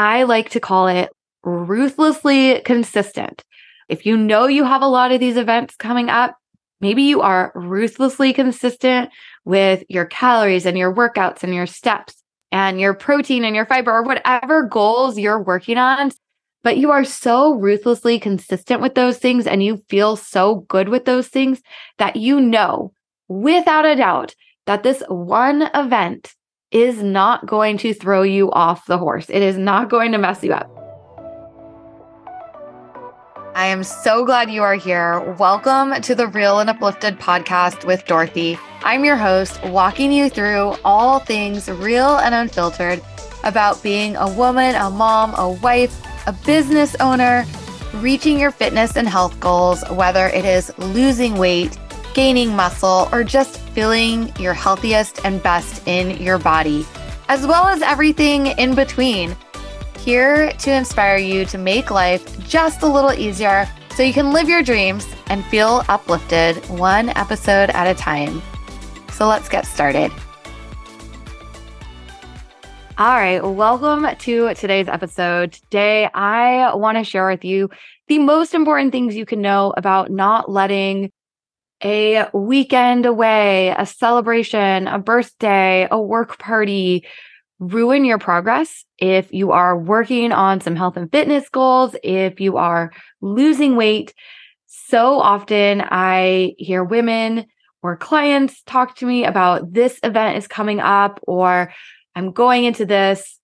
I like to call it ruthlessly consistent. If you know you have a lot of these events coming up, maybe you are ruthlessly consistent with your calories and your workouts and your steps and your protein and your fiber or whatever goals you're working on. But you are so ruthlessly consistent with those things and you feel so good with those things that you know without a doubt that this one event is not going to throw you off the horse. It is not going to mess you up. I am so glad you are here. Welcome to the Real and Uplifted podcast with Dorothy. I'm your host, walking you through all things real and unfiltered about being a woman, a mom, a wife, a business owner, reaching your fitness and health goals, whether it is losing weight, gaining muscle, or just feeling your healthiest and best in your body, as well as everything in between. Here to inspire you to make life just a little easier so you can live your dreams and feel uplifted one episode at a time. So let's get started. All right, welcome to today's episode. Today, I want to share with you the most important things you can know about not letting a weekend away, a celebration, a birthday, a work party ruin your progress. If you are working on some health and fitness goals, if you are losing weight, so often I hear women or clients talk to me about this event is coming up, or I'm going into this,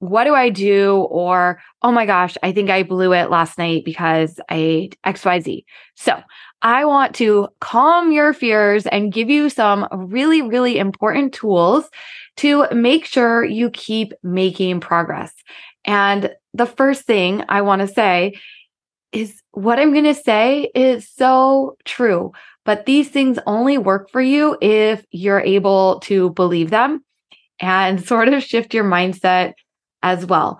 what do I do? Or, oh my gosh, I think I blew it last night because I ate XYZ. So I want to calm your fears and give you some really, really important tools to make sure you keep making progress. And the first thing I want to say is what I'm going to say is so true, but these things only work for you if you're able to believe them and sort of shift your mindset as well.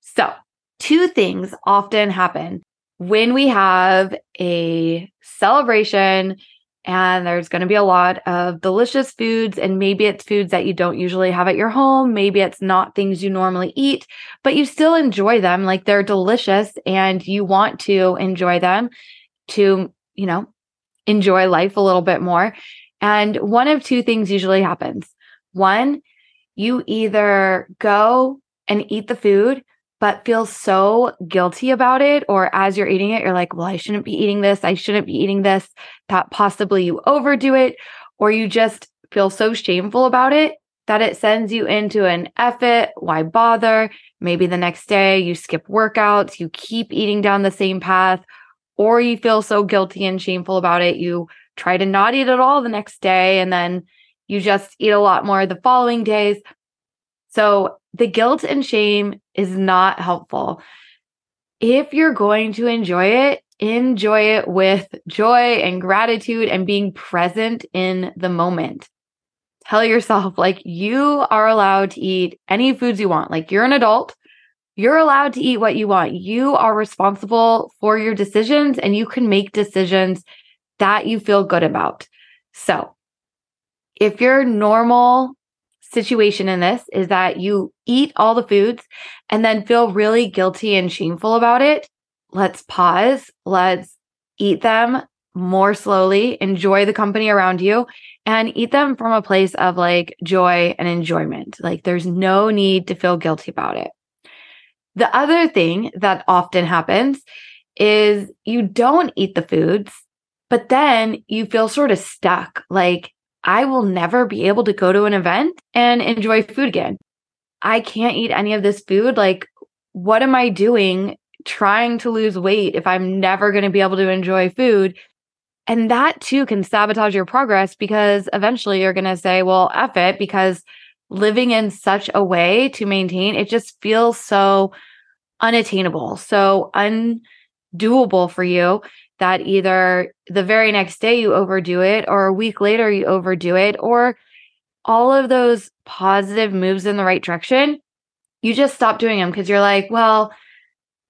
So, two things often happen when we have a celebration and there's going to be a lot of delicious foods, and maybe it's foods that you don't usually have at your home. Maybe it's not things you normally eat, but you still enjoy them. Like, they're delicious and you want to enjoy them to, you know, enjoy life a little bit more. And one of two things usually happens. One, you either go and eat the food, but feel so guilty about it. Or as you're eating it, you're like, well, I shouldn't be eating this. I shouldn't be eating this. That possibly you overdo it, or you just feel so shameful about it that it sends you into an F it, why bother? Maybe the next day you skip workouts, you keep eating down the same path, or you feel so guilty and shameful about it. You try to not eat at all the next day, and then you just eat a lot more the following days. So the guilt and shame is not helpful. If you're going to enjoy it with joy and gratitude and being present in the moment. Tell yourself, like, you are allowed to eat any foods you want. Like, you're an adult. You're allowed to eat what you want. You are responsible for your decisions, and you can make decisions that you feel good about. So, if your normal situation in this is that you eat all the foods and then feel really guilty and shameful about it, let's pause. Let's eat them more slowly, enjoy the company around you, and eat them from a place of like joy and enjoyment. Like, there's no need to feel guilty about it. The other thing that often happens is you don't eat the foods, but then you feel sort of stuck. Like, I will never be able to go to an event and enjoy food again. I can't eat any of this food. Like, what am I doing trying to lose weight if I'm never going to be able to enjoy food? And that too can sabotage your progress, because eventually you're going to say, well, F it, because living in such a way to maintain, it just feels so unattainable, so undoable for you, that either the very next day you overdo it, or a week later you overdo it, or all of those positive moves in the right direction, you just stop doing them because you're like, well,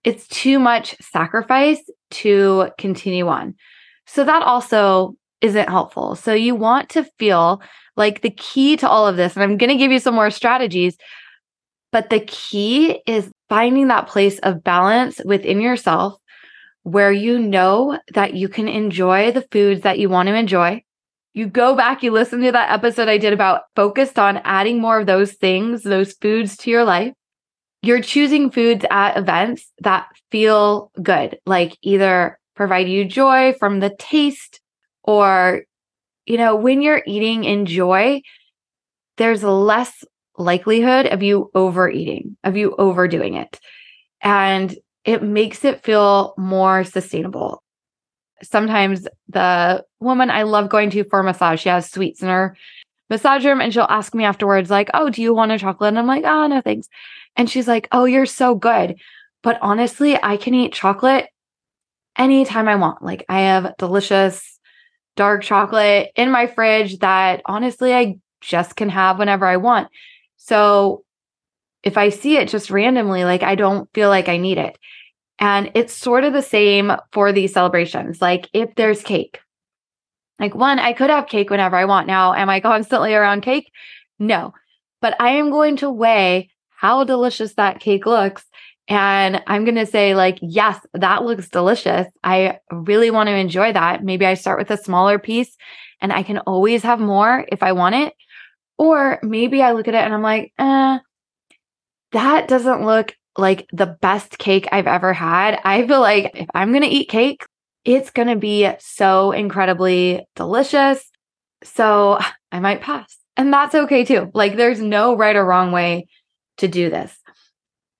it's too much sacrifice to continue on. So that also isn't helpful. So you want to feel like the key to all of this, and I'm going to give you some more strategies, but the key is finding that place of balance within yourself where you know that you can enjoy the foods that you want to enjoy. You go back, you listen to that episode I did about focused on adding more of those things, those foods to your life. You're choosing foods at events that feel good, like either provide you joy from the taste or, you know, when you're eating in joy, there's less likelihood of you overeating, of you overdoing it. And it makes it feel more sustainable. Sometimes the woman I love going to for a massage, she has sweets in her massage room and she'll ask me afterwards, like, oh, do you want a chocolate? And I'm like, oh, no, thanks. And she's like, oh, you're so good. But honestly, I can eat chocolate anytime I want. Like, I have delicious dark chocolate in my fridge that honestly, I just can have whenever I want. So if I see it just randomly, like, I don't feel like I need it. And it's sort of the same for these celebrations. Like, if there's cake, like, one, I could have cake whenever I want. Now, am I constantly around cake? No, but I am going to weigh how delicious that cake looks. And I'm going to say, like, yes, that looks delicious. I really want to enjoy that. Maybe I start with a smaller piece and I can always have more if I want it. Or maybe I look at it and I'm like, that doesn't look like the best cake I've ever had. I feel like if I'm going to eat cake, it's going to be so incredibly delicious. So I might pass. And that's okay too. Like, there's no right or wrong way to do this.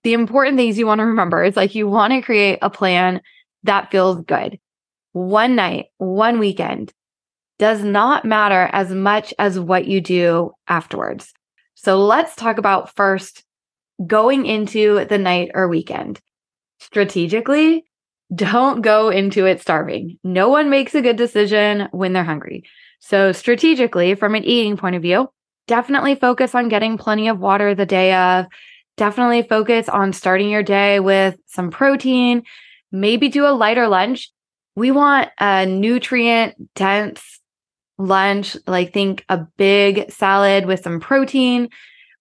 The important things you want to remember is, like, you want to create a plan that feels good. One night, one weekend does not matter as much as what you do afterwards. So let's talk about first going into the night or weekend. Strategically, don't go into it starving. No one makes a good decision when they're hungry. So strategically, from an eating point of view, definitely focus on getting plenty of water the day of. Definitely focus on starting your day with some protein. Maybe do a lighter lunch. We want a nutrient-dense lunch, like, think a big salad with some protein.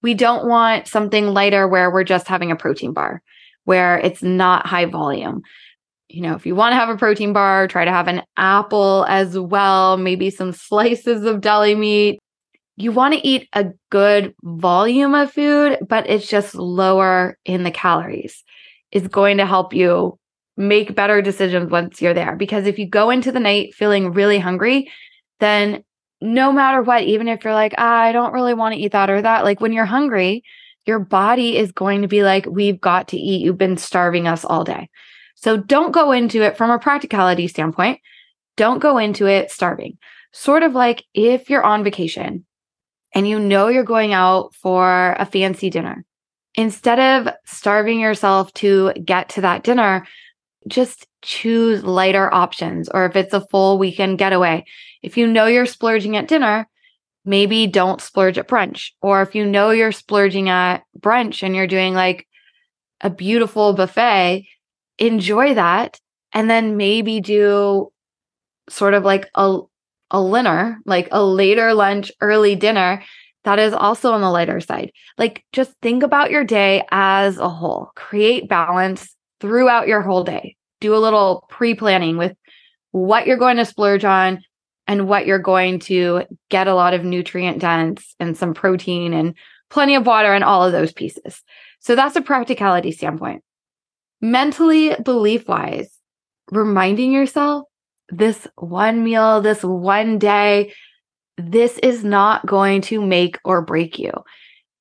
We don't want something lighter where we're just having a protein bar, where it's not high volume. You know, if you want to have a protein bar, try to have an apple as well, maybe some slices of deli meat. You want to eat a good volume of food, but it's just lower in the calories. It's going to help you make better decisions once you're there. Because if you go into the night feeling really hungry, then no matter what, even if you're like, I don't really want to eat that or that, like, when you're hungry, your body is going to be like, we've got to eat. You've been starving us all day. So don't go into it from a practicality standpoint. Don't go into it starving. Sort of like if you're on vacation and you know you're going out for a fancy dinner, instead of starving yourself to get to that dinner, just choose lighter options. Or if it's a full weekend getaway, if you know you're splurging at dinner, maybe don't splurge at brunch. Or if you know you're splurging at brunch and you're doing like a beautiful buffet, enjoy that. And then maybe do sort of like a dinner, like a later lunch, early dinner that is also on the lighter side. Like, just think about your day as a whole. Create balance throughout your whole day. Do a little pre-planning with what you're going to splurge on and what you're going to get a lot of nutrient dense and some protein and plenty of water and all of those pieces. So that's a practicality standpoint. Mentally, belief-wise, reminding yourself this one meal, this one day, this is not going to make or break you.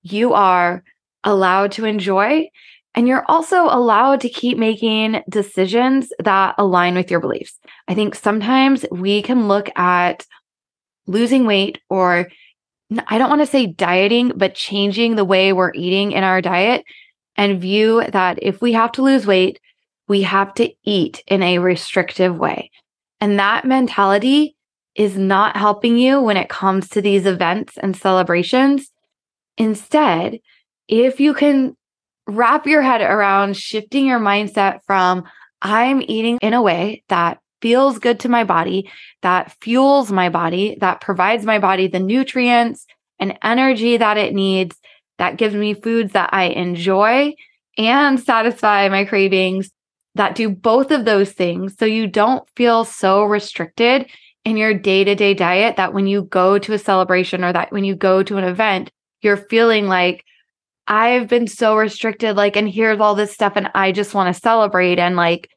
You are allowed to enjoy, and you're also allowed to keep making decisions that align with your beliefs. I think sometimes we can look at losing weight, or I don't want to say dieting, but changing the way we're eating in our diet, and view that if we have to lose weight, we have to eat in a restrictive way. And that mentality is not helping you when it comes to these events and celebrations. Instead, if you can wrap your head around shifting your mindset from, I'm eating in a way that feels good to my body, that fuels my body, that provides my body the nutrients and energy that it needs, that gives me foods that I enjoy, and satisfy my cravings that do both of those things. So you don't feel so restricted in your day-to-day diet that when you go to a celebration or that when you go to an event, you're feeling like, I've been so restricted, like, and here's all this stuff, and I just want to celebrate, and like,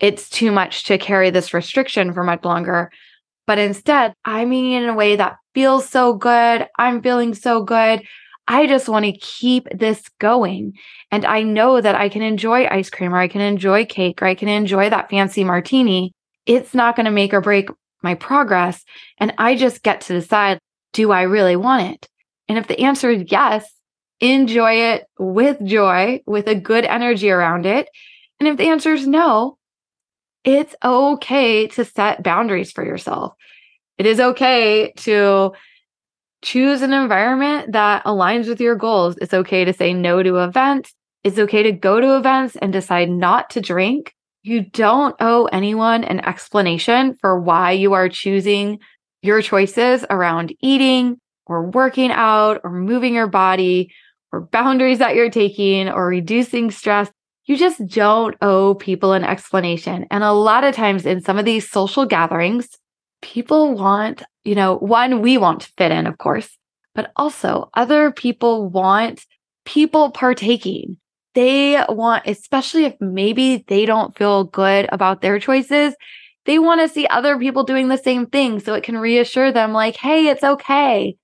it's too much to carry this restriction for much longer. But instead, I'm eating in a way that feels so good. I'm feeling so good. I just want to keep this going. And I know that I can enjoy ice cream, or I can enjoy cake, or I can enjoy that fancy martini. It's not going to make or break my progress. And I just get to decide, do I really want it? And if the answer is yes, enjoy it with joy, with a good energy around it. And if the answer is no, it's okay to set boundaries for yourself. It is okay to choose an environment that aligns with your goals. It's okay to say no to events. It's okay to go to events and decide not to drink. You don't owe anyone an explanation for why you are choosing your choices around eating or working out or moving your body or boundaries that you're taking or reducing stress. You just don't owe people an explanation. And a lot of times in some of these social gatherings, people want, one, we want to fit in, of course, but also other people want people partaking. They want, especially if maybe they don't feel good about their choices, they want to see other people doing the same thing so it can reassure them like, hey, it's okay.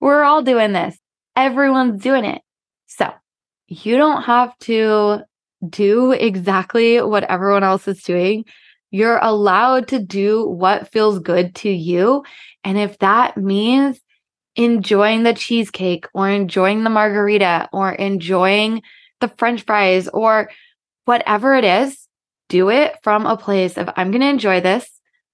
We're all doing this. Everyone's doing it. So you don't have to do exactly what everyone else is doing. You're allowed to do what feels good to you. And if that means enjoying the cheesecake or enjoying the margarita or enjoying the French fries or whatever it is, do it from a place of, I'm going to enjoy this.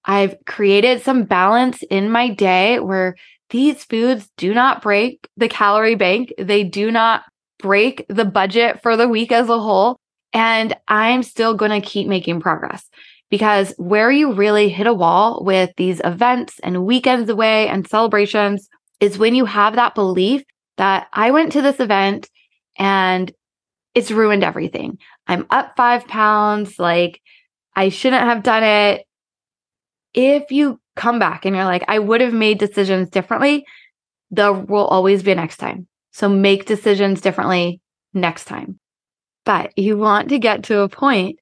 I've created some balance in my day where these foods do not break the calorie bank. They do not break the budget for the week as a whole. And I'm still going to keep making progress, because where you really hit a wall with these events and weekends away and celebrations is when you have that belief that I went to this event and it's ruined everything. I'm up 5 pounds. Like, I shouldn't have done it. If you come back and you're like, I would have made decisions differently, there will always be a next time. So make decisions differently next time. But you want to get to a point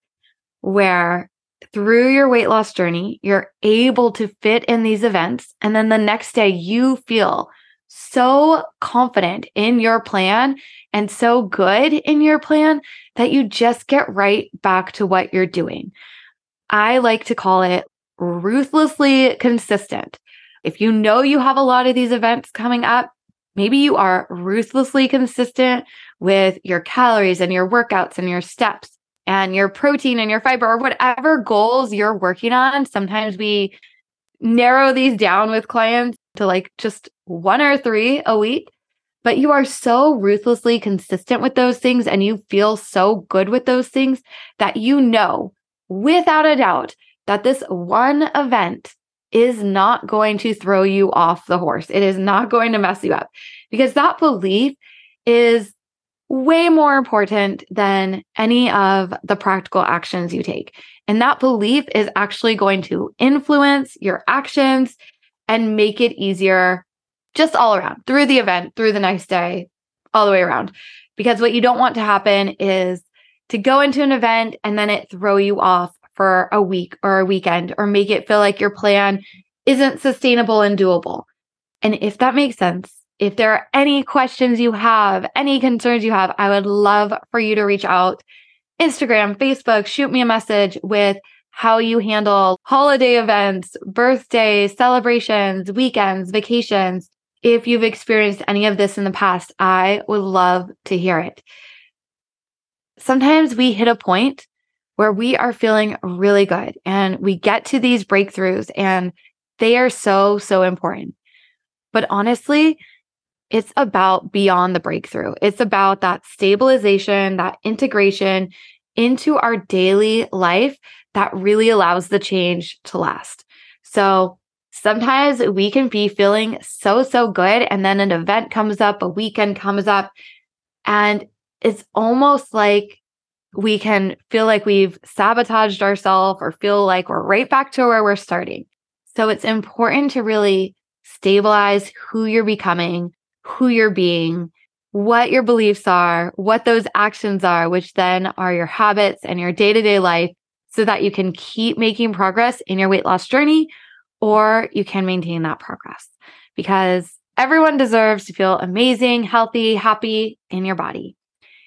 where through your weight loss journey, you're able to fit in these events. And then the next day you feel so confident in your plan and so good in your plan that you just get right back to what you're doing. I like to call it ruthlessly consistent. If you know you have a lot of these events coming up, maybe you are ruthlessly consistent with your calories and your workouts and your steps and your protein and your fiber or whatever goals you're working on. Sometimes we narrow these down with clients to like just 1 or 3 a week, but you are so ruthlessly consistent with those things and you feel so good with those things that you know without a doubt that this one event is not going to throw you off the horse. It is not going to mess you up, because that belief is way more important than any of the practical actions you take. And that belief is actually going to influence your actions and make it easier just all around, through the event, through the next day, all the way around. Because what you don't want to happen is to go into an event and then it throw you off for a week or a weekend, or make it feel like your plan isn't sustainable and doable. And if that makes sense, if there are any questions you have, any concerns you have, I would love for you to reach out, Instagram, Facebook, shoot me a message with how you handle holiday events, birthdays, celebrations, weekends, vacations. If you've experienced any of this in the past, I would love to hear it. Sometimes we hit a point where we are feeling really good and we get to these breakthroughs and they are so, so important. But honestly, it's about beyond the breakthrough. It's about that stabilization, that integration into our daily life that really allows the change to last. So sometimes we can be feeling so, so good, and then an event comes up, a weekend comes up, and it's almost like we can feel like we've sabotaged ourselves or feel like we're right back to where we're starting. So it's important to really stabilize who you're becoming, who you're being, what your beliefs are, what those actions are, which then are your habits and your day-to-day life, so that you can keep making progress in your weight loss journey, or you can maintain that progress, because everyone deserves to feel amazing, healthy, happy in your body.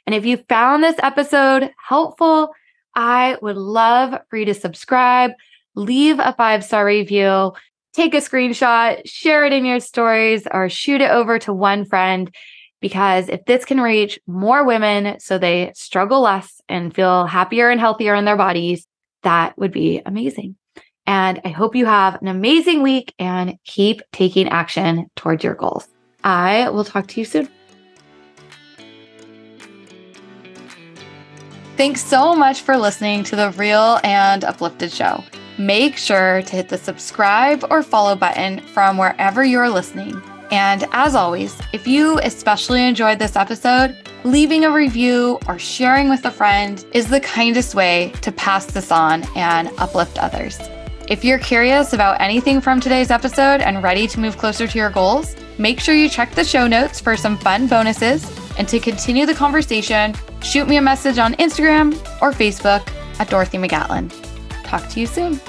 And if you found this episode helpful, I would love for you to subscribe, leave a 5-star review, take a screenshot, share it in your stories, or shoot it over to one friend, because if this can reach more women so they struggle less and feel happier and healthier in their bodies, that would be amazing. And I hope you have an amazing week and keep taking action towards your goals. I will talk to you soon. Thanks so much for listening to The Real and Uplifted Show. Make sure to hit the subscribe or follow button from wherever you're listening. And as always, if you especially enjoyed this episode, leaving a review or sharing with a friend is the kindest way to pass this on and uplift others. If you're curious about anything from today's episode and ready to move closer to your goals, make sure you check the show notes for some fun bonuses. And to continue the conversation, shoot me a message on Instagram or Facebook at Dorothy McGatlin. Talk to you soon.